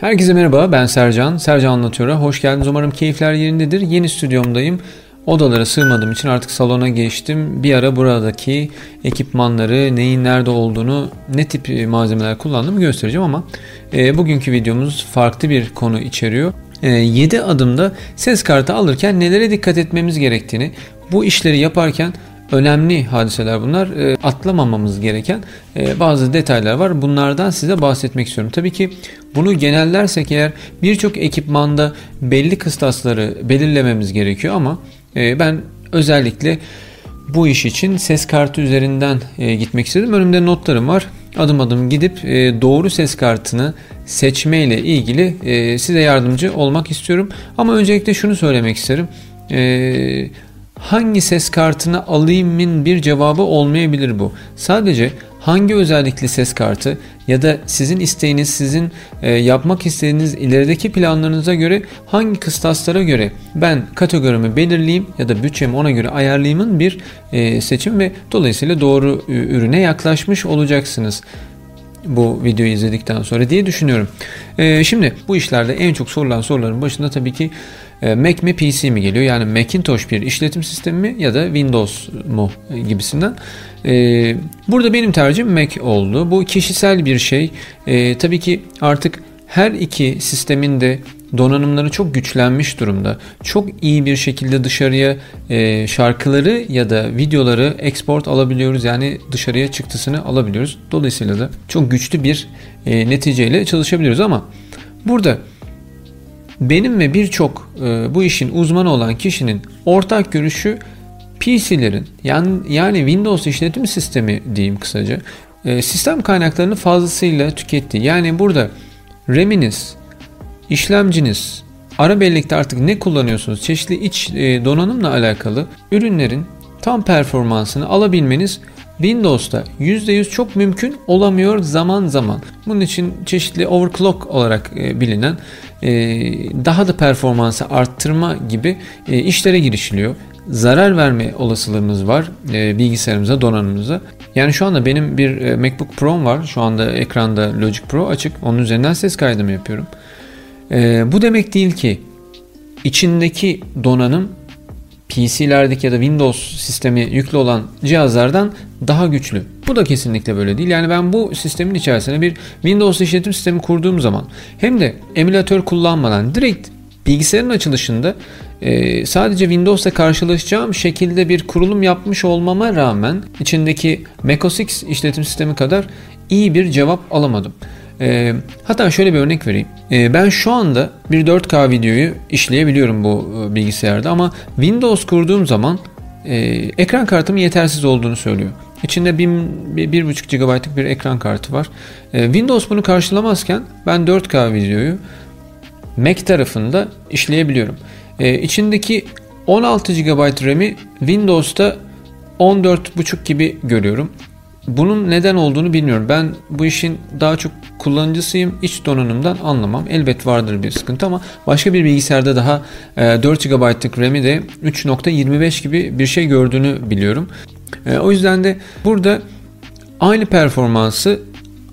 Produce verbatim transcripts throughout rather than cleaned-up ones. Herkese merhaba, ben Sercan. Sercan Anlatıyor'a hoş geldiniz. Umarım keyifler yerindedir. Yeni stüdyomdayım. Odalara sığmadığım için artık salona geçtim. Bir ara buradaki ekipmanları, neyin nerede olduğunu, ne tip malzemeler kullandığımı göstereceğim ama e, bugünkü videomuz farklı bir konu içeriyor. E, yedi adımda ses kartı alırken nelere dikkat etmemiz gerektiğini, bu işleri yaparken önemli hadiseler bunlar. E, atlamamamız gereken e, bazı detaylar var. Bunlardan size bahsetmek istiyorum. Tabii ki bunu genellersek eğer birçok ekipmanda belli kıstasları belirlememiz gerekiyor ama e, ben özellikle bu iş için ses kartı üzerinden e, gitmek istedim. Önümde notlarım var. Adım adım gidip e, doğru ses kartını seçmeyle ilgili e, size yardımcı olmak istiyorum. Ama öncelikle şunu söylemek isterim. Eee Hangi ses kartını alayımın bir cevabı olmayabilir bu. Sadece hangi özellikli ses kartı ya da sizin isteğiniz, sizin e, yapmak istediğiniz ilerideki planlarınıza göre hangi kıstaslara göre ben kategorimi belirleyeyim ya da bütçemi ona göre ayarlayayımın bir e, seçim ve dolayısıyla doğru e, ürüne yaklaşmış olacaksınız bu videoyu izledikten sonra diye düşünüyorum. Ee, şimdi bu işlerde en çok sorulan soruların başında tabii ki e, Mac mi P C mi geliyor? Yani Macintosh bir işletim sistemi mi ya da Windows mu gibisinden. Ee, burada benim tercihim Mac oldu. Bu kişisel bir şey. Ee, tabii ki artık her iki sistemin de donanımları çok güçlenmiş durumda. Çok iyi bir şekilde dışarıya e, şarkıları ya da videoları export alabiliyoruz. Yani dışarıya çıktısını alabiliyoruz. Dolayısıyla da çok güçlü bir e, neticeyle çalışabiliyoruz ama burada benim ve birçok e, bu işin uzmanı olan kişinin ortak görüşü P C'lerin yani, yani Windows işletim sistemi diyeyim kısaca e, sistem kaynaklarını fazlasıyla tüketti. Yani burada R A M'iniz, İşlemciniz, ara bellekte artık ne kullanıyorsunuz, çeşitli iç donanımla alakalı ürünlerin tam performansını alabilmeniz Windows'ta yüzde yüz çok mümkün olamıyor zaman zaman. Bunun için çeşitli overclock olarak bilinen daha da performansı arttırma gibi işlere girişiliyor. Zarar verme olasılığımız var bilgisayarımıza, donanımımıza. Yani şu anda benim bir MacBook Pro'm var. Şu anda ekranda Logic Pro açık. Onun üzerinden ses kaydımı yapıyorum. Ee, bu demek değil ki içindeki donanım P C'lerdeki ya da Windows sistemi yüklü olan cihazlardan daha güçlü. Bu da kesinlikle böyle değil. Yani ben bu sistemin içerisine bir Windows işletim sistemi kurduğum zaman hem de emülatör kullanmadan direkt bilgisayarın açılışında e, sadece Windows'la karşılaşacağım şekilde bir kurulum yapmış olmama rağmen içindeki Mac O S X işletim sistemi kadar iyi bir cevap alamadım. E, hatta şöyle bir örnek vereyim. E, ben şu anda bir dört K videoyu işleyebiliyorum bu e, bilgisayarda ama Windows kurduğum zaman e, ekran kartımın yetersiz olduğunu söylüyor. İçinde bir buçuk GB'lık bir ekran kartı var. E, Windows bunu karşılamazken ben dört K videoyu Mac tarafında işleyebiliyorum. E, içindeki on altı GB R A M'i Windows'ta on dört buçuk gibi görüyorum. Bunun neden olduğunu bilmiyorum. Ben bu işin daha çok kullanıcısıyım. İç donanımdan anlamam. Elbet vardır bir sıkıntı ama başka bir bilgisayarda daha dört GB'lık R A M'i de üç nokta yirmi beş gibi bir şey gördüğünü biliyorum. O yüzden de burada aynı performansı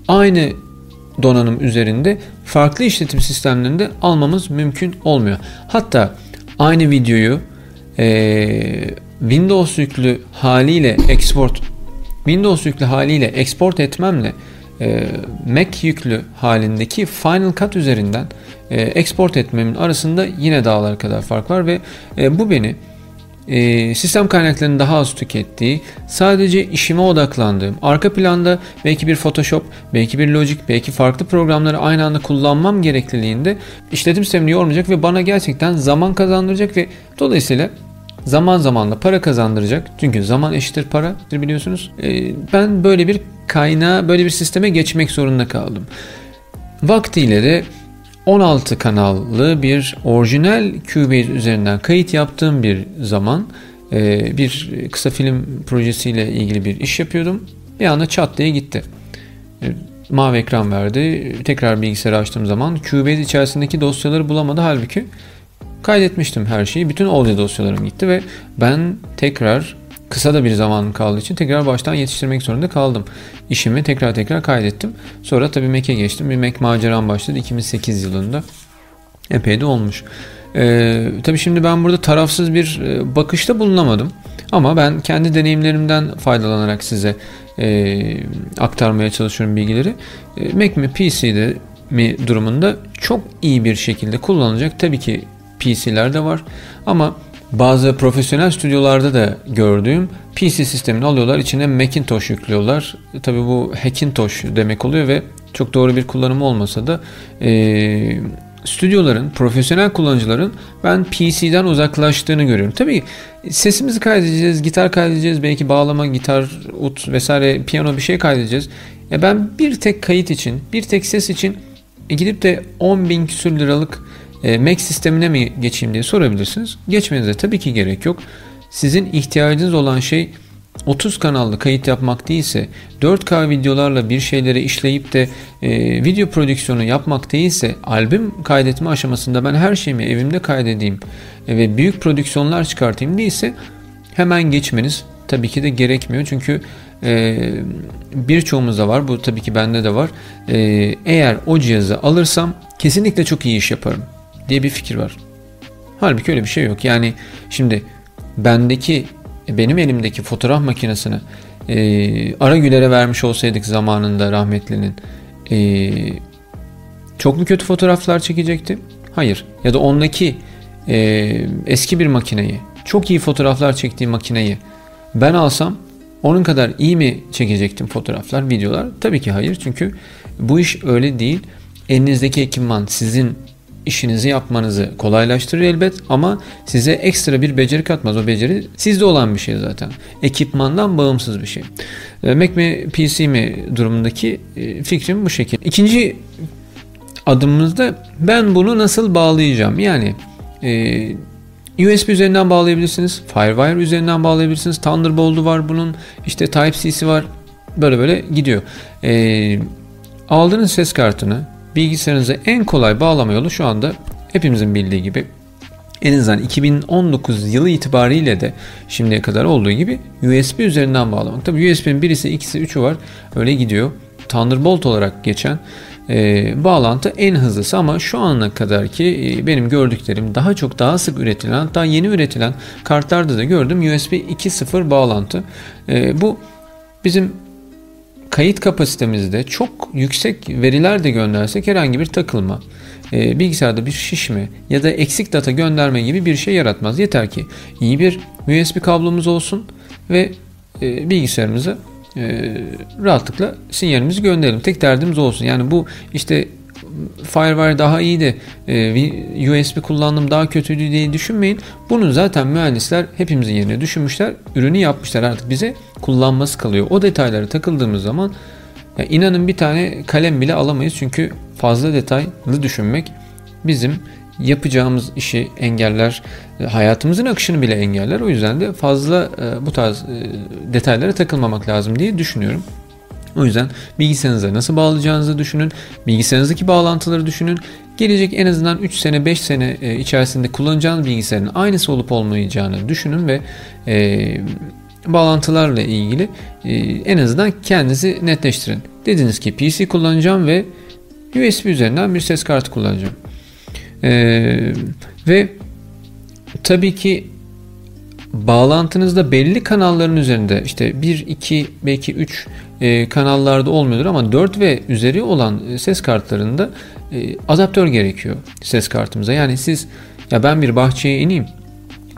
aynı donanım üzerinde farklı işletim sistemlerinde almamız mümkün olmuyor. Hatta aynı videoyu Windows yüklü haliyle export Windows yüklü haliyle export etmemle e, Mac yüklü halindeki Final Cut üzerinden e, export etmemin arasında yine dağlar kadar fark var ve e, bu beni e, sistem kaynaklarının daha az tükettiği, sadece işime odaklandığım, arka planda belki bir Photoshop, belki bir Logic, belki farklı programları aynı anda kullanmam gerekliliğinde işletim sistemini yormayacak ve bana gerçekten zaman kazandıracak ve dolayısıyla zaman zamanla para kazandıracak. Çünkü zaman eşittir para biliyorsunuz. Ben böyle bir kaynağa, böyle bir sisteme geçmek zorunda kaldım. Vaktiyle de on altı kanallı bir orijinal Cubase üzerinden kayıt yaptığım bir zaman bir kısa film projesiyle ilgili bir iş yapıyordum. Bir anda çat diye gitti. Mavi ekran verdi. Tekrar bilgisayarı açtığım zaman Cubase içerisindeki dosyaları bulamadı. Halbuki kaydetmiştim her şeyi. Bütün audio dosyalarım gitti ve ben tekrar kısa da bir zaman kaldığı için tekrar baştan yetiştirmek zorunda kaldım. İşimi tekrar tekrar kaydettim. Sonra tabii Mac'e geçtim. Bir Mac maceram başladı iki bin sekiz yılında. Epey de olmuş. Ee, tabii şimdi ben burada tarafsız bir bakışta bulunamadım. Ama ben kendi deneyimlerimden faydalanarak size e, aktarmaya çalışıyorum bilgileri. E, Mac mi P C'de mi durumunda çok iyi bir şekilde kullanılacak. Tabii ki P C'lerde var ama bazı profesyonel stüdyolarda da gördüğüm P C sistemini alıyorlar, içine Macintosh yüklüyorlar. Tabii bu Hackintosh demek oluyor ve çok doğru bir kullanımı olmasa da e, stüdyoların, profesyonel kullanıcıların ben P C'den uzaklaştığını görüyorum. Tabii sesimizi kaydedeceğiz, gitar kaydedeceğiz, belki bağlama, gitar, ut vesaire, piyano bir şey kaydedeceğiz. Ya ben bir tek kayıt için, bir tek ses için e, gidip de on bin küsür liralık e, Mac sistemine mi geçeyim diye sorabilirsiniz. Geçmenize tabii ki gerek yok. Sizin ihtiyacınız olan şey otuz kanallı kayıt yapmak değilse, dört K videolarla bir şeyleri işleyip de e, video prodüksiyonu yapmak değilse, albüm kaydetme aşamasında ben her şeyimi evimde kaydedeyim e, ve büyük prodüksiyonlar çıkartayım değilse hemen geçmeniz tabii ki de gerekmiyor. Çünkü e, birçoğumuzda var, bu tabii ki bende de var. E, eğer o cihazı alırsam kesinlikle çok iyi iş yaparım diye bir fikir var. Halbuki öyle bir şey yok. Yani şimdi bendeki, benim elimdeki fotoğraf makinesini e, Ara Güler'e vermiş olsaydık zamanında, rahmetlinin e, çok mu kötü fotoğraflar çekecekti? Hayır. Ya da ondaki e, eski bir makineyi, çok iyi fotoğraflar çektiği makineyi ben alsam onun kadar iyi mi çekecektim fotoğraflar, videolar? Tabii ki hayır. Çünkü bu iş öyle değil. Elinizdeki ekipman sizin işinizi yapmanızı kolaylaştırır elbet ama size ekstra bir beceri katmaz. O beceri sizde olan bir şey zaten. Ekipmandan bağımsız bir şey. Mac mi P C mi durumundaki fikrim bu şekilde. İkinci adımımızda ben bunu nasıl bağlayacağım? Yani e, U S B üzerinden bağlayabilirsiniz. Firewire üzerinden bağlayabilirsiniz. Thunderbolt'u var bunun. İşte Type-C'si var. Böyle böyle gidiyor. E, aldığınız ses kartını bilgisayarınıza en kolay bağlama yolu şu anda hepimizin bildiği gibi, en azından iki bin on dokuz yılı itibariyle de şimdiye kadar olduğu gibi, U S B üzerinden bağlamak. Tabii U S B'nin birisi, ikisi, üçü var. Öyle gidiyor. Thunderbolt olarak geçen e, bağlantı en hızlısı ama şu ana kadarki e, benim gördüklerim daha çok daha sık üretilen, hatta yeni üretilen kartlarda da gördüm U S B iki nokta sıfır bağlantı. E, bu bizim kayıt kapasitemizde çok yüksek veriler de göndersek herhangi bir takılma, e, bilgisayarda bir şişme ya da eksik data gönderme gibi bir şey yaratmaz. Yeter ki iyi bir U S B kablomuz olsun ve e, bilgisayarımıza e, rahatlıkla sinyalimizi gönderelim. Tek derdimiz olsun. Yani bu işte Firewire daha iyiydi, e, U S B kullandım daha kötüydü diye düşünmeyin. Bunu zaten mühendisler hepimizin yerine düşünmüşler, ürünü yapmışlar, artık bize kullanması kalıyor. O detaylara takıldığımız zaman ya inanın bir tane kalem bile alamayız. Çünkü fazla detaylı düşünmek bizim yapacağımız işi engeller, hayatımızın akışını bile engeller. O yüzden de fazla e, bu tarz e, detaylara takılmamak lazım diye düşünüyorum. O yüzden bilgisayarınıza nasıl bağlayacağınızı düşünün. Bilgisayarınızdaki bağlantıları düşünün. Gelecek en azından üç sene beş sene içerisinde kullanacağınız bilgisayarın aynısı olup olmayacağını düşünün ve e, bağlantılarla ilgili e, en azından kendinizi netleştirin. Dediniz ki P C kullanacağım ve U S B üzerinden bir ses kartı kullanacağım. E, ve tabii ki bağlantınızda belli kanalların üzerinde, işte bir, iki belki üç e, kanallarda olmuyordur ama dört ve üzeri olan ses kartlarında e, adaptör gerekiyor ses kartımıza. Yani siz, ya ben bir bahçeye ineyim,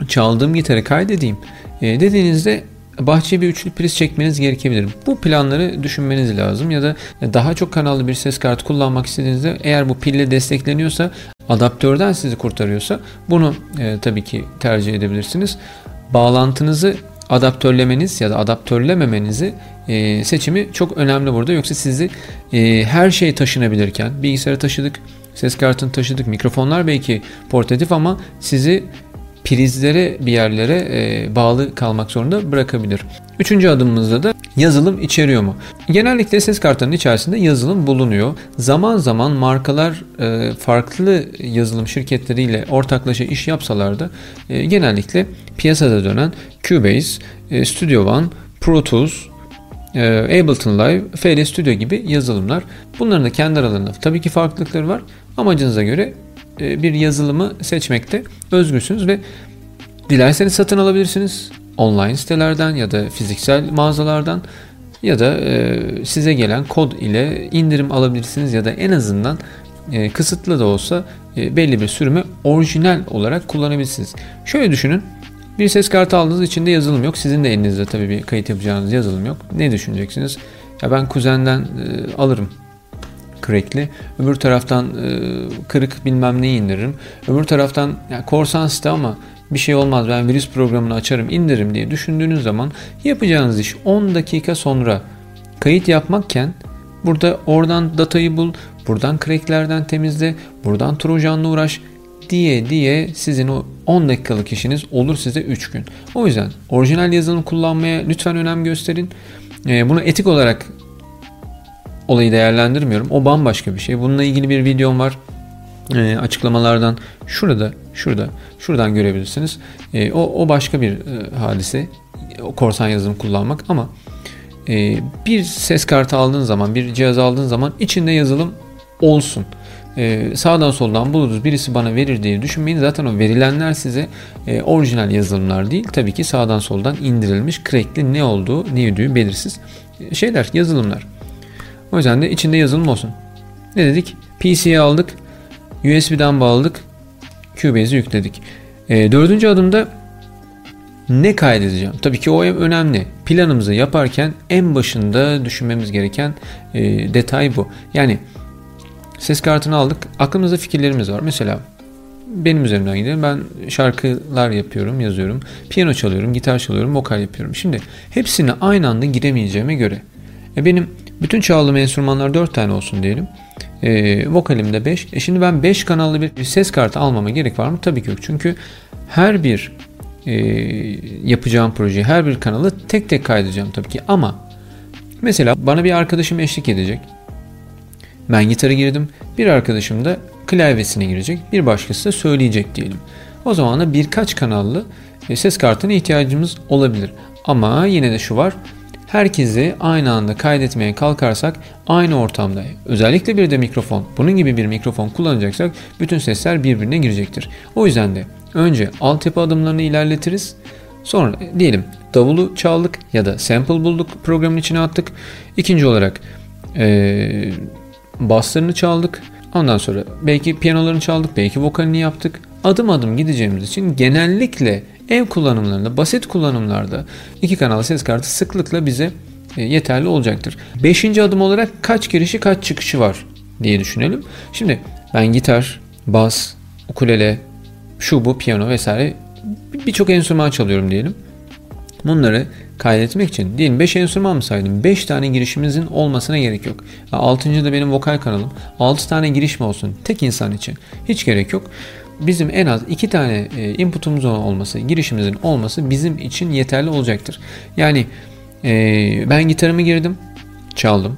çaldığım gitarı kaydedeyim e, dediğinizde bahçeye bir üçlü priz çekmeniz gerekebilir. Bu planları düşünmeniz lazım. Ya da daha çok kanallı bir ses kartı kullanmak istediğinizde, eğer bu pille destekleniyorsa, adaptörden sizi kurtarıyorsa bunu e, tabii ki tercih edebilirsiniz. Bağlantınızı adaptörlemeniz ya da adaptörlememenizi e, seçimi çok önemli burada. Yoksa sizi e, her şey taşınabilirken, bilgisayarı taşıdık, ses kartını taşıdık, mikrofonlar belki portatif ama sizi prizlere bir yerlere e, bağlı kalmak zorunda bırakabilir. Üçüncü adımımızda da yazılım içeriyor mu? Genellikle ses kartının içerisinde yazılım bulunuyor. Zaman zaman markalar e, farklı yazılım şirketleriyle ortaklaşa iş yapsalar da e, genellikle piyasada dönen Cubase, e, Studio One, Pro Tools, e, Ableton Live, F L Studio gibi yazılımlar. Bunların da kendi aralarında tabii ki farklılıkları var. Amacınıza göre bir yazılımı seçmekte özgürsünüz ve dilerseniz satın alabilirsiniz. Online sitelerden ya da fiziksel mağazalardan ya da size gelen kod ile indirim alabilirsiniz ya da en azından kısıtlı da olsa belli bir sürümü orijinal olarak kullanabilirsiniz. Şöyle düşünün. Bir ses kartı aldığınız için de yazılım yok. Sizin de elinizde tabii bir kayıt yapacağınız yazılım yok. Ne düşüneceksiniz? Ya ben kuzenden alırım. Crack'li. Öbür taraftan e, kırık bilmem neyi indiririm. Öbür taraftan ya, korsan site ama bir şey olmaz ben virüs programını açarım indiririm diye düşündüğünüz zaman yapacağınız iş on dakika sonra kayıt yapmakken burada oradan datayı bul, buradan cracklerden temizle, buradan trojanla uğraş diye diye sizin o on dakikalık işiniz olur size üç gün. O yüzden orijinal yazılım kullanmaya lütfen önem gösterin. E, bunu etik olarak olayı değerlendirmiyorum. O bambaşka bir şey. Bununla ilgili bir videom var. E, açıklamalardan şurada, şurada, şuradan görebilirsiniz. E, o, o başka bir e, hadise. O korsan yazılım kullanmak ama e, bir ses kartı aldığın zaman, bir cihaz aldığın zaman içinde yazılım olsun. E, sağdan soldan buluruz. Birisi bana verir diye düşünmeyin. Zaten o verilenler size e, orijinal yazılımlar değil. Tabii ki sağdan soldan indirilmiş, crackli ne olduğu, ne ödüğü belirsiz e, şeyler, yazılımlar. O yüzden de içinde yazılım olsun. Ne dedik? P C'ye aldık. U S B'den bağladık. Cubase'i yükledik. E, dördüncü adımda ne kaydedeceğim? Tabii ki o önemli. Planımızı yaparken en başında düşünmemiz gereken e, detay bu. Yani ses kartını aldık. Aklımızda fikirlerimiz var. Mesela benim üzerimden gidelim. Ben şarkılar yapıyorum, yazıyorum. Piyano çalıyorum, gitar çalıyorum, vokal yapıyorum. Şimdi hepsine aynı anda giremeyeceğime göre e, benim bütün çaldığım enstrümanlar dört tane olsun diyelim. E, vokalim de beş. E şimdi ben beş kanallı bir ses kartı almama gerek var mı? Tabii ki yok. Çünkü her bir e, yapacağım projeyi, her bir kanalı tek tek kaydedeceğim tabii ki. Ama mesela bana bir arkadaşım eşlik edecek. Ben gitara girdim. Bir arkadaşım da klavyesine girecek. Bir başkası da söyleyecek diyelim. O zaman da birkaç kanallı e, ses kartına ihtiyacımız olabilir. Ama yine de şu var. Herkesi aynı anda kaydetmeye kalkarsak aynı ortamda özellikle bir de mikrofon bunun gibi bir mikrofon kullanacaksak bütün sesler birbirine girecektir. O yüzden de önce altyapı adımlarını ilerletiriz. Sonra diyelim davulu çaldık ya da sample bulduk programın içine attık. İkinci olarak ee, basslarını çaldık. Ondan sonra belki piyanolarını çaldık belki vokalini yaptık. Adım adım gideceğimiz için genellikle ev kullanımlarında, basit kullanımlarda iki kanal ses kartı sıklıkla bize yeterli olacaktır. Beşinci adım olarak kaç girişi kaç çıkışı var diye düşünelim. Şimdi ben gitar, bas, ukulele, şu bu, piyano vesaire birçok enstrüman çalıyorum diyelim. Bunları kaydetmek için diyelim beş enstrüman mı saydım? beş tane girişimizin olmasına gerek yok. altıncı da benim vokal kanalım. altı tane giriş mi olsun? Tek insan için. Hiç gerek yok. Bizim en az iki tane inputumuz olması, girişimizin olması bizim için yeterli olacaktır. Yani e, ben gitarımı girdim, çaldım.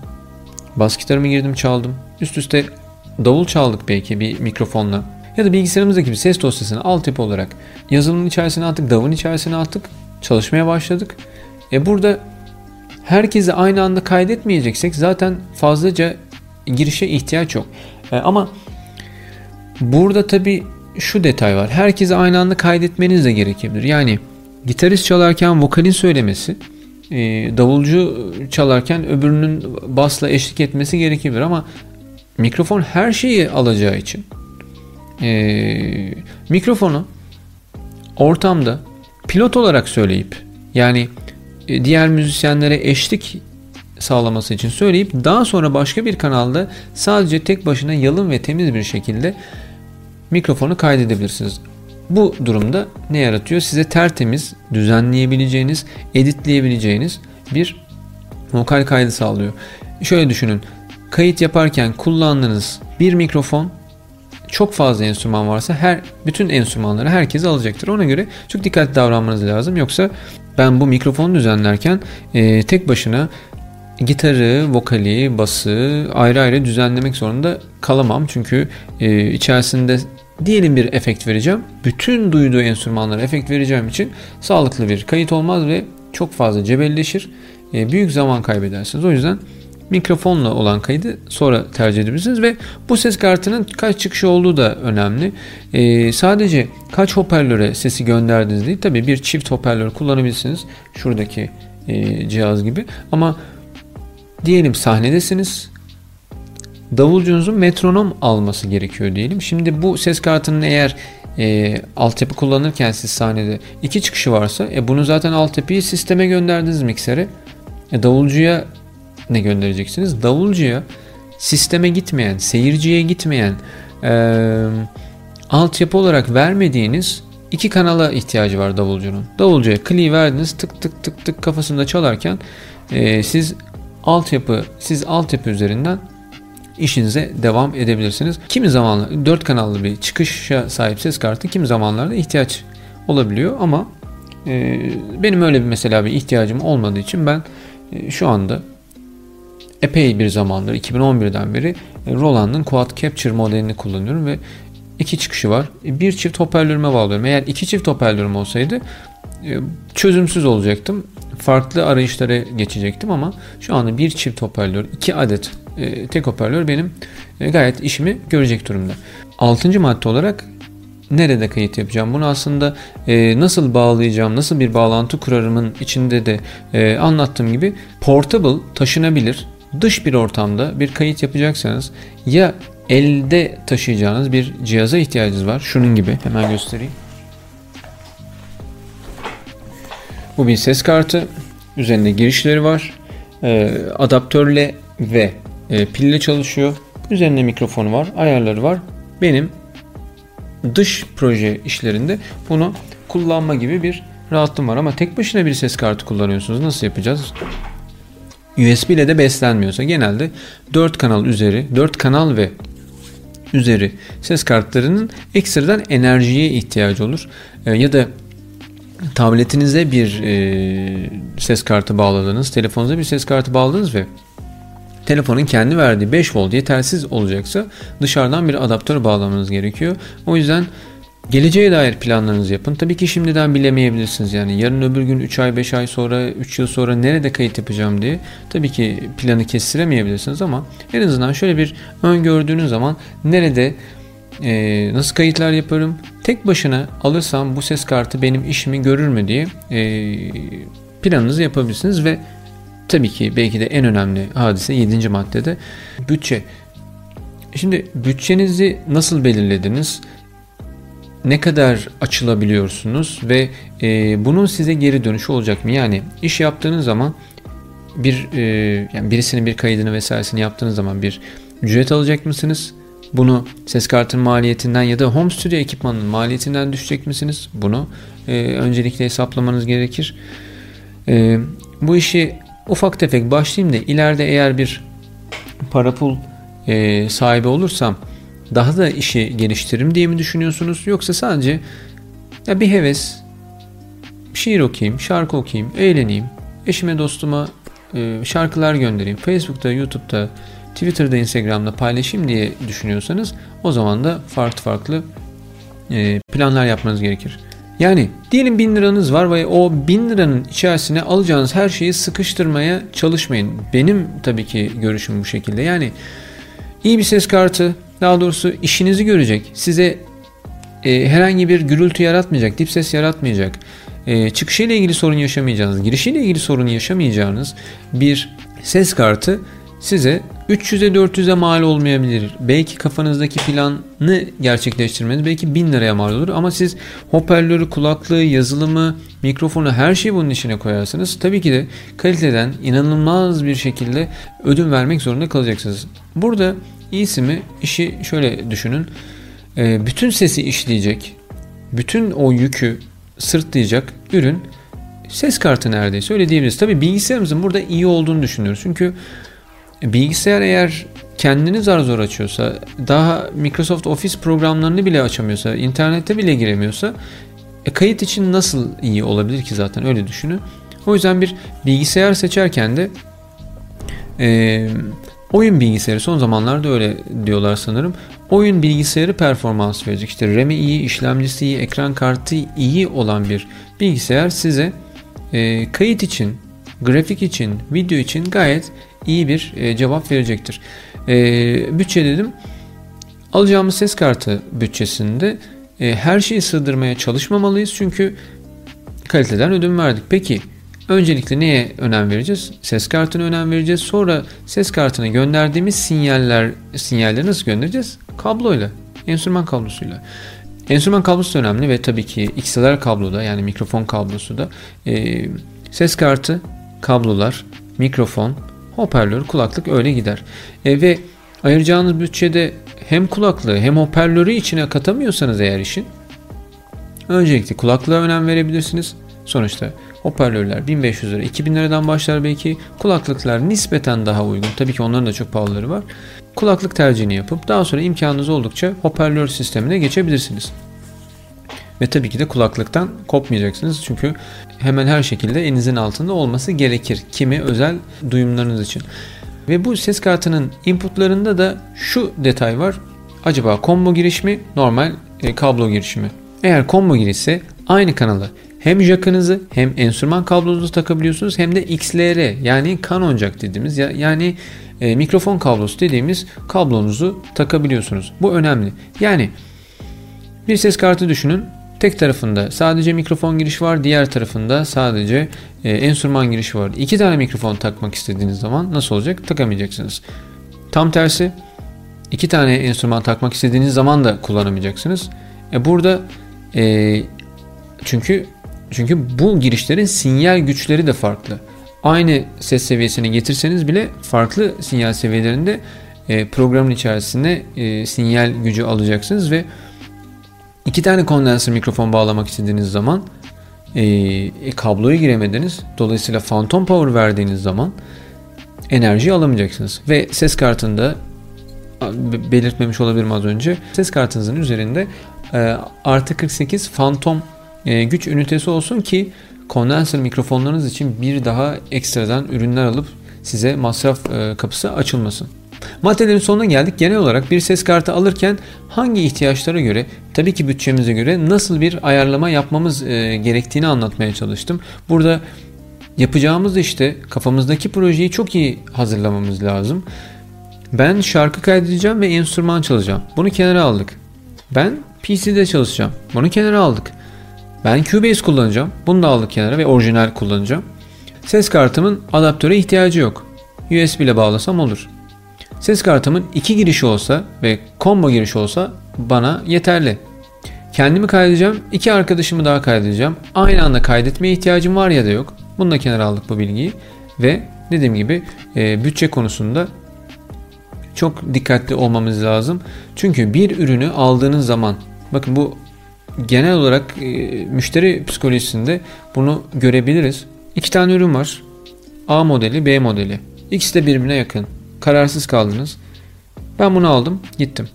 Bas gitarımı girdim, çaldım. Üst üste davul çaldık belki bir mikrofonla. Ya da bilgisayarımızdaki bir ses dosyasını altyapı olarak yazılımın içerisine attık, davulun içerisine attık. Çalışmaya başladık. E burada herkesi aynı anda kaydetmeyeceksek zaten fazlaca girişe ihtiyaç yok. E, ama burada tabii şu detay var. Herkesi aynı anda kaydetmeniz de gerekebilir. Yani gitarist çalarken vokalin söylemesi, davulcu çalarken öbürünün basla eşlik etmesi gerekebilir ama mikrofon her şeyi alacağı için mikrofonu ortamda pilot olarak söyleyip yani diğer müzisyenlere eşlik sağlaması için söyleyip daha sonra başka bir kanalda sadece tek başına yalın ve temiz bir şekilde mikrofonu kaydedebilirsiniz. Bu durumda ne yaratıyor? Size tertemiz, düzenleyebileceğiniz, editleyebileceğiniz bir vokal kaydı sağlıyor. Şöyle düşünün. Kayıt yaparken kullandığınız bir mikrofon çok fazla enstrüman varsa her bütün enstrümanları herkes alacaktır. Ona göre çok dikkatli davranmanız lazım. Yoksa ben bu mikrofonu düzenlerken e, tek başına gitarı, vokali, bası ayrı ayrı düzenlemek zorunda kalamam. Çünkü e, içerisinde diyelim bir efekt vereceğim. Bütün duyduğu enstrümanlara efekt vereceğim için sağlıklı bir kayıt olmaz ve çok fazla cebelleşir. E, büyük zaman kaybedersiniz. O yüzden mikrofonla olan kaydı sonra tercih edebilirsiniz ve bu ses kartının kaç çıkışı olduğu da önemli. Ee, sadece kaç hoparlöre sesi gönderdiniz değil. Tabii bir çift hoparlör kullanabilirsiniz. Şuradaki e, cihaz gibi. Ama diyelim sahnedesiniz. Davulcunuzun metronom alması gerekiyor diyelim. Şimdi bu ses kartının eğer E, altyapı kullanırken siz sahnede iki çıkışı varsa e, bunu zaten altyapıyı sisteme gönderdiniz miksere. E, davulcuya ne göndereceksiniz? Davulcuya sisteme gitmeyen, seyirciye gitmeyen, e, altyapı olarak vermediğiniz iki kanala ihtiyacı var davulcunun. Davulcuya kliği verdiniz, tık tık tık tık kafasında çalarken e, siz altyapı siz altyapı üzerinden işinize devam edebilirsiniz. Kimi zaman dört kanallı bir çıkışa sahip ses kartı kimi zamanlarda ihtiyaç olabiliyor ama e, benim öyle bir mesela bir ihtiyacım olmadığı için ben e, şu anda epey bir zamandır iki bin on birden beri Roland'ın Quad Capture modelini kullanıyorum ve iki çıkışı var. Bir çift hoparlörüme bağlıyorum. Eğer iki çift hoparlörüm olsaydı çözümsüz olacaktım. Farklı arayışlara geçecektim ama şu anda bir çift hoparlör, iki adet tek hoparlör benim gayet işimi görecek durumda. Altıncı madde olarak nerede kayıt yapacağım? Bunu aslında e, nasıl bağlayacağım, nasıl bir bağlantı kurarımın içinde de e, anlattığım gibi portable, taşınabilir, dış bir ortamda bir kayıt yapacaksanız ya elde taşıyacağınız bir cihaza ihtiyacınız var. Şunun gibi hemen göstereyim. Bu bir ses kartı. Üzerinde girişleri var. E, adaptörle ve e, pille çalışıyor. Üzerinde mikrofonu var, ayarları var. Benim dış proje işlerinde bunu kullanma gibi bir rahatlığım var ama tek başına bir ses kartı kullanıyorsunuz. Nasıl yapacağız? U S B ile de beslenmiyorsa genelde dört kanal üzeri, dört kanal ve üzeri ses kartlarının ekstradan enerjiye ihtiyacı olur. E, ya da tabletinize bir e, ses kartı bağladınız, telefonunuza bir ses kartı bağladınız ve telefonun kendi verdiği beş volt yetersiz olacaksa dışarıdan bir adaptör bağlamanız gerekiyor. O yüzden geleceğe dair planlarınızı yapın. Tabii ki şimdiden bilemeyebilirsiniz. Yani yarın öbür gün üç ay, beş ay sonra, üç yıl sonra nerede kayıt yapacağım diye tabii ki planı kestiremeyebilirsiniz ama en azından şöyle bir öngördüğünüz zaman nerede e, nasıl kayıtlar yaparım, tek başına alırsam bu ses kartı benim işimi görür mü diye e, planınızı yapabilirsiniz ve tabii ki belki de en önemli hadise yedinci maddede bütçe. Şimdi bütçenizi nasıl belirlediniz? Ne kadar açılabiliyorsunuz ve e, bunun size geri dönüşü olacak mı? Yani iş yaptığınız zaman bir e, yani birisinin bir kaydını vesairesini yaptığınız zaman bir ücret alacak mısınız? Bunu ses kartının maliyetinden ya da home studio ekipmanının maliyetinden düşecek misiniz? Bunu e, öncelikle hesaplamanız gerekir. E, bu işi ufak tefek başlayayım da ileride eğer bir para pul e, sahibi olursam daha da işi geliştiririm diye mi düşünüyorsunuz? Yoksa sadece ya bir heves, şiir okuyayım, şarkı okuyayım, eğleneyim, eşime dostuma e, şarkılar göndereyim, Facebook'ta, YouTube'da, Twitter'da, Instagram'da paylaşayım diye düşünüyorsanız o zaman da farklı farklı e, planlar yapmanız gerekir. Yani diyelim bin liranız var ve o bin liranın içerisine alacağınız her şeyi sıkıştırmaya çalışmayın. Benim tabii ki görüşüm bu şekilde. Yani iyi bir ses kartı, daha doğrusu işinizi görecek, size e, herhangi bir gürültü yaratmayacak, dip ses yaratmayacak, e, çıkışıyla ilgili sorun yaşamayacağınız, girişiyle ilgili sorun yaşamayacağınız bir ses kartı size üç yüze dört yüze mal olmayabilir. Belki kafanızdaki planı gerçekleştirmeniz belki bin liraya mal olur ama siz hoparlörü, kulaklığı, yazılımı, mikrofonu, her şeyi bunun içine koyarsanız tabii ki de kaliteden inanılmaz bir şekilde ödün vermek zorunda kalacaksınız. Burada iyisi mi? İşi şöyle düşünün. Bütün sesi işleyecek, bütün o yükü sırtlayacak ürün ses kartı neredeyse. Öyle diyebiliriz. Tabii bilgisayarımızın burada iyi olduğunu düşünüyoruz. Çünkü bilgisayar eğer kendini zar zor açıyorsa, daha Microsoft Office programlarını bile açamıyorsa, internete bile giremiyorsa e, kayıt için nasıl iyi olabilir ki zaten, öyle düşünün. O yüzden bir bilgisayar seçerken de e, oyun bilgisayarı, son zamanlarda öyle diyorlar sanırım. Oyun bilgisayarı performans verecek. İşte R A M'i iyi, işlemcisi iyi, ekran kartı iyi olan bir bilgisayar size e, kayıt için, grafik için, video için gayet iyi bir e, cevap verecektir. E, bütçe dedim. Alacağımız ses kartı bütçesinde e, her şeyi sığdırmaya çalışmamalıyız. Çünkü kaliteden ödün verdik. Peki öncelikle neye önem vereceğiz? Ses kartına önem vereceğiz. Sonra ses kartına gönderdiğimiz sinyaller, sinyalleri nasıl göndereceğiz? Kabloyla, enstrüman kablosuyla. Enstrüman kablosu önemli ve tabii ki X L R kabloda, yani mikrofon kablosu da e, ses kartı, kablolar, mikrofon, hoparlör, kulaklık öyle gider. E, ve ayıracağınız bütçede hem kulaklığı hem hoparlörü içine katamıyorsanız eğer işin, öncelikle kulaklığa önem verebilirsiniz. Sonuçta hoparlörler bin beş yüz lira, iki bin liradan başlar belki. Kulaklıklar nispeten daha uygun. Tabii ki onların da çok pahalıları var. Kulaklık tercihini yapıp daha sonra imkanınız oldukça hoparlör sistemine geçebilirsiniz. Ve tabii ki de kulaklıktan kopmayacaksınız. Çünkü hemen her şekilde elinizin altında olması gerekir. Kimi özel duyumlarınız için. Ve bu ses kartının inputlarında da şu detay var. Acaba combo giriş mi, normal e, kablo girişi mi? Eğer combo girişse aynı kanalı hem jack'ınızı hem enstrüman kablonuzu takabiliyorsunuz, hem de X L R, yani Canon jack dediğimiz, yani e, mikrofon kablosu dediğimiz kablonuzu takabiliyorsunuz. Bu önemli. Yani bir ses kartı düşünün. Tek tarafında sadece mikrofon girişi var, diğer tarafında sadece e, enstrüman girişi var. İki tane mikrofon takmak istediğiniz zaman nasıl olacak? Takamayacaksınız. Tam tersi, iki tane enstrüman takmak istediğiniz zaman da kullanamayacaksınız. E, burada e, çünkü Çünkü bu girişlerin sinyal güçleri de farklı. Aynı ses seviyesine getirseniz bile farklı sinyal seviyelerinde programın içerisinde sinyal gücü alacaksınız ve iki tane kondenser mikrofon bağlamak istediğiniz zaman kabloya giremediniz. Dolayısıyla phantom power verdiğiniz zaman enerji alamayacaksınız. Ve ses kartında belirtmemiş olabilirim az önce. Ses kartınızın üzerinde artı kırk sekiz phantom Ee, güç ünitesi olsun ki kondenser mikrofonlarınız için bir daha ekstradan ürünler alıp size masraf e, kapısı açılmasın. Maddelerin sonuna geldik. Genel olarak bir ses kartı alırken hangi ihtiyaçlara göre, tabii ki bütçemize göre nasıl bir ayarlama yapmamız e, gerektiğini anlatmaya çalıştım. Burada yapacağımız işte kafamızdaki projeyi çok iyi hazırlamamız lazım. Ben şarkı kaydedeceğim ve enstrüman çalacağım. Bunu kenara aldık. Ben P C'de çalışacağım. Bunu kenara aldık. Ben Cubase kullanacağım. Bunu da aldık kenara ve orijinal kullanacağım. Ses kartımın adaptöre ihtiyacı yok. U S B ile bağlasam olur. Ses kartımın iki girişi olsa ve combo girişi olsa bana yeterli. Kendimi kaydedeceğim. İki arkadaşımı daha kaydedeceğim. Aynı anda kaydetmeye ihtiyacım var ya da yok. Bunu da kenara aldık, bu bilgiyi. Ve dediğim gibi e, bütçe konusunda çok dikkatli olmamız lazım. Çünkü bir ürünü aldığınız zaman, bakın bu genel olarak e, müşteri psikolojisinde bunu görebiliriz. İki tane ürün var. A modeli, B modeli. İkisi de birbirine yakın. Kararsız kaldınız. Ben bunu aldım, gittim.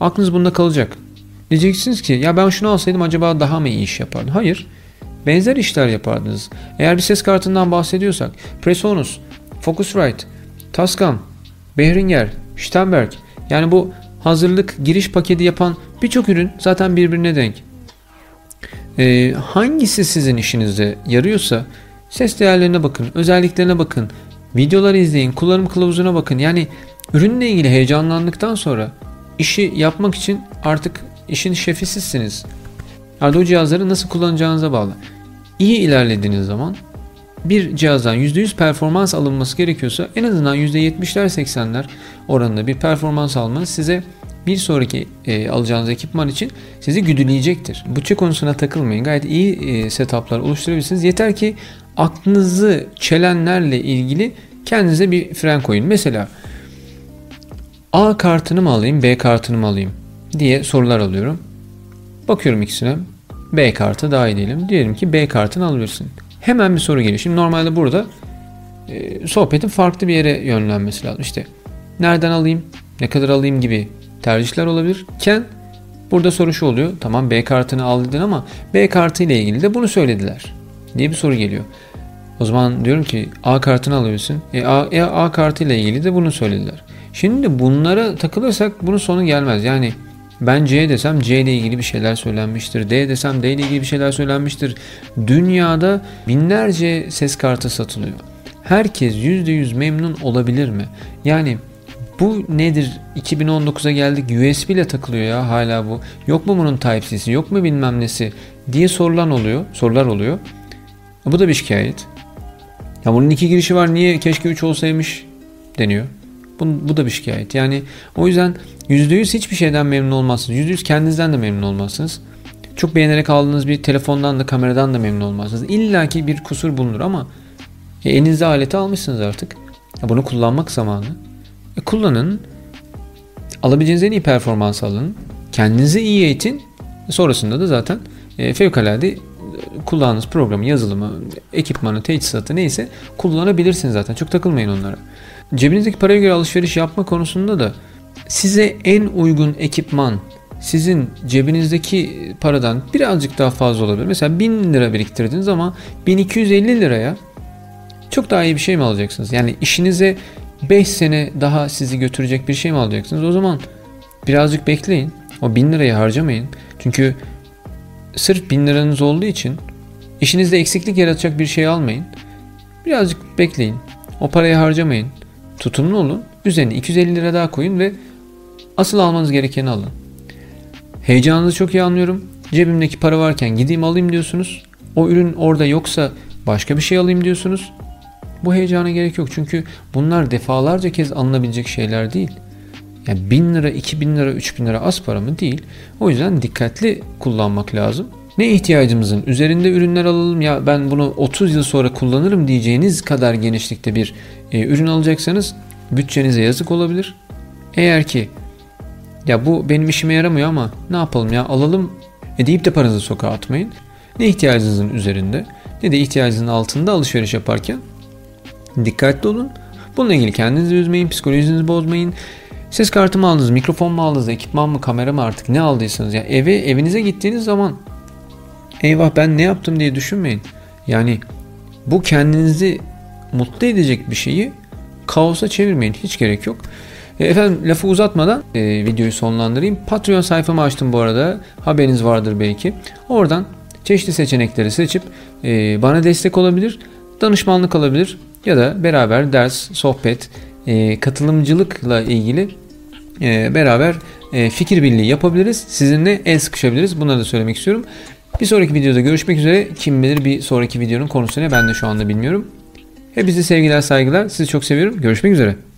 Aklınız bunda kalacak. Diyeceksiniz ki ya ben şunu alsaydım acaba daha mı iyi iş yapardım? Hayır. Benzer işler yapardınız. Eğer bir ses kartından bahsediyorsak Presonus, Focusrite, Tascam, Behringer, Steinberg, yani bu hazırlık giriş paketi yapan birçok ürün zaten birbirine denk. Ee, hangisi sizin işinize yarıyorsa ses değerlerine bakın, özelliklerine bakın, videoları izleyin, kullanım kılavuzuna bakın. Yani ürünle ilgili heyecanlandıktan sonra işi yapmak için artık işin şefi sizsiniz. Yani o cihazları nasıl kullanacağınıza bağlı. İyi ilerlediğiniz zaman bir cihazdan yüzde yüz performans alınması gerekiyorsa en azından yüzde yetmişler seksenler oranında bir performans almanız size bir sonraki e, alacağınız ekipman için sizi güdüleyecektir. Bütçe konusuna takılmayın. Gayet iyi e, setuplar oluşturabilirsiniz. Yeter ki aklınızı çelenlerle ilgili kendinize bir fren koyun. Mesela A kartını mı alayım, B kartını mı alayım diye sorular alıyorum. Bakıyorum ikisine. B kartı daha iyi diyelim. Diyelim ki B kartını alabilirsin. Hemen bir soru geliyor. Şimdi normalde burada e, sohbetin farklı bir yere yönlenmesi lazım. İşte nereden alayım? ne kadar alayım gibi tercihler olabilirken burada soru şu oluyor. Tamam, B kartını al dedin ama B kartı ile ilgili de bunu söylediler diye bir soru geliyor. O zaman diyorum ki A kartını alıyorsun. E, A, e, A kartı ile ilgili de bunu söylediler. Şimdi bunlara takılırsak bunun sonu gelmez. Yani ben C desem C ile ilgili bir şeyler söylenmiştir. D desem D ile ilgili bir şeyler söylenmiştir. Dünyada binlerce ses kartı satılıyor. Herkes yüzde yüz memnun olabilir mi? Yani bu nedir? iki bin on dokuza geldik. U S B ile takılıyor ya hala bu. Yok mu bunun Type-C'si? Yok mu bilmem nesi? Diye sorulan oluyor, sorular oluyor. Bu da bir şikayet. Ya bunun iki girişi var. Niye? Keşke üç olsaymış deniyor. Bu, bu da bir şikayet. Yani o yüzden yüzde yüz hiçbir şeyden memnun olmazsınız. yüzde yüz kendinizden de memnun olmazsınız. Çok beğenerek aldığınız bir telefondan da kameradan da memnun olmazsınız. İlla ki bir kusur bulunur ama e, elinizde aleti almışsınız artık. Ya bunu kullanmak zamanı. E, kullanın. Alabileceğiniz en iyi performans alın. Kendinizi iyi eğitin. Sonrasında da zaten e, fevkalade kullandığınız programı, yazılımı, ekipmanı, teçhizatı neyse kullanabilirsiniz zaten. Çok takılmayın onlara. Cebinizdeki paraya göre alışveriş yapma konusunda da size en uygun ekipman sizin cebinizdeki paradan birazcık daha fazla olabilir. Mesela bin lira biriktirdiniz ama bin iki yüz elli liraya çok daha iyi bir şey mi alacaksınız? Yani işinize beş sene daha sizi götürecek bir şey mi alacaksınız? O zaman birazcık bekleyin. O bin lirayı harcamayın. Çünkü sırf bin liranız olduğu için işinizde eksiklik yaratacak bir şey almayın. Birazcık bekleyin. O parayı harcamayın. Tutumlu olun. Üzerine iki yüz elli lira daha koyun ve asıl almanız gerekeni alın. Heyecanınızı çok iyi anlıyorum. Cebimdeki para varken gideyim alayım diyorsunuz. O ürün orada yoksa başka bir şey alayım diyorsunuz. Bu heyecana gerek yok. Çünkü bunlar defalarca kez alınabilecek şeyler değil. Yani bin lira, iki bin lira, üç bin lira az para mı? Değil. O yüzden dikkatli kullanmak lazım. Ne ihtiyacımızın üzerinde ürünler alalım ya ben bunu otuz yıl sonra kullanırım diyeceğiniz kadar genişlikte bir e, ürün alacaksanız bütçenize yazık olabilir. Eğer ki ya bu benim işime yaramıyor ama ne yapalım ya alalım e, deyip de paranızı sokağa atmayın. Ne ihtiyacınızın üzerinde ne de ihtiyacınızın altında alışveriş yaparken dikkatli olun. Bununla ilgili kendinizi üzmeyin, psikolojinizi bozmayın. Ses kartı mı aldınız, mikrofon mu aldınız, ekipman mı, kamera mı artık ne aldıysanız. Yani eve, evinize gittiğiniz zaman eyvah ben ne yaptım diye düşünmeyin. Yani bu kendinizi mutlu edecek bir şeyi kaosa çevirmeyin. Hiç gerek yok. E, efendim lafı uzatmadan e, videoyu sonlandırayım. Patreon sayfamı açtım bu arada. Haberiniz vardır belki. Oradan çeşitli seçenekleri seçip e, bana destek olabilir, danışmanlık alabilir ya da beraber ders, sohbet, e, katılımcılıkla ilgili e, beraber e, fikir birliği yapabiliriz. Sizinle el sıkışabiliriz. Bunları da söylemek istiyorum. Bir sonraki videoda görüşmek üzere. Kim bilir bir sonraki videonun konusunu ben de şu anda bilmiyorum. Hepinize sevgiler, saygılar. Sizi çok seviyorum. Görüşmek üzere.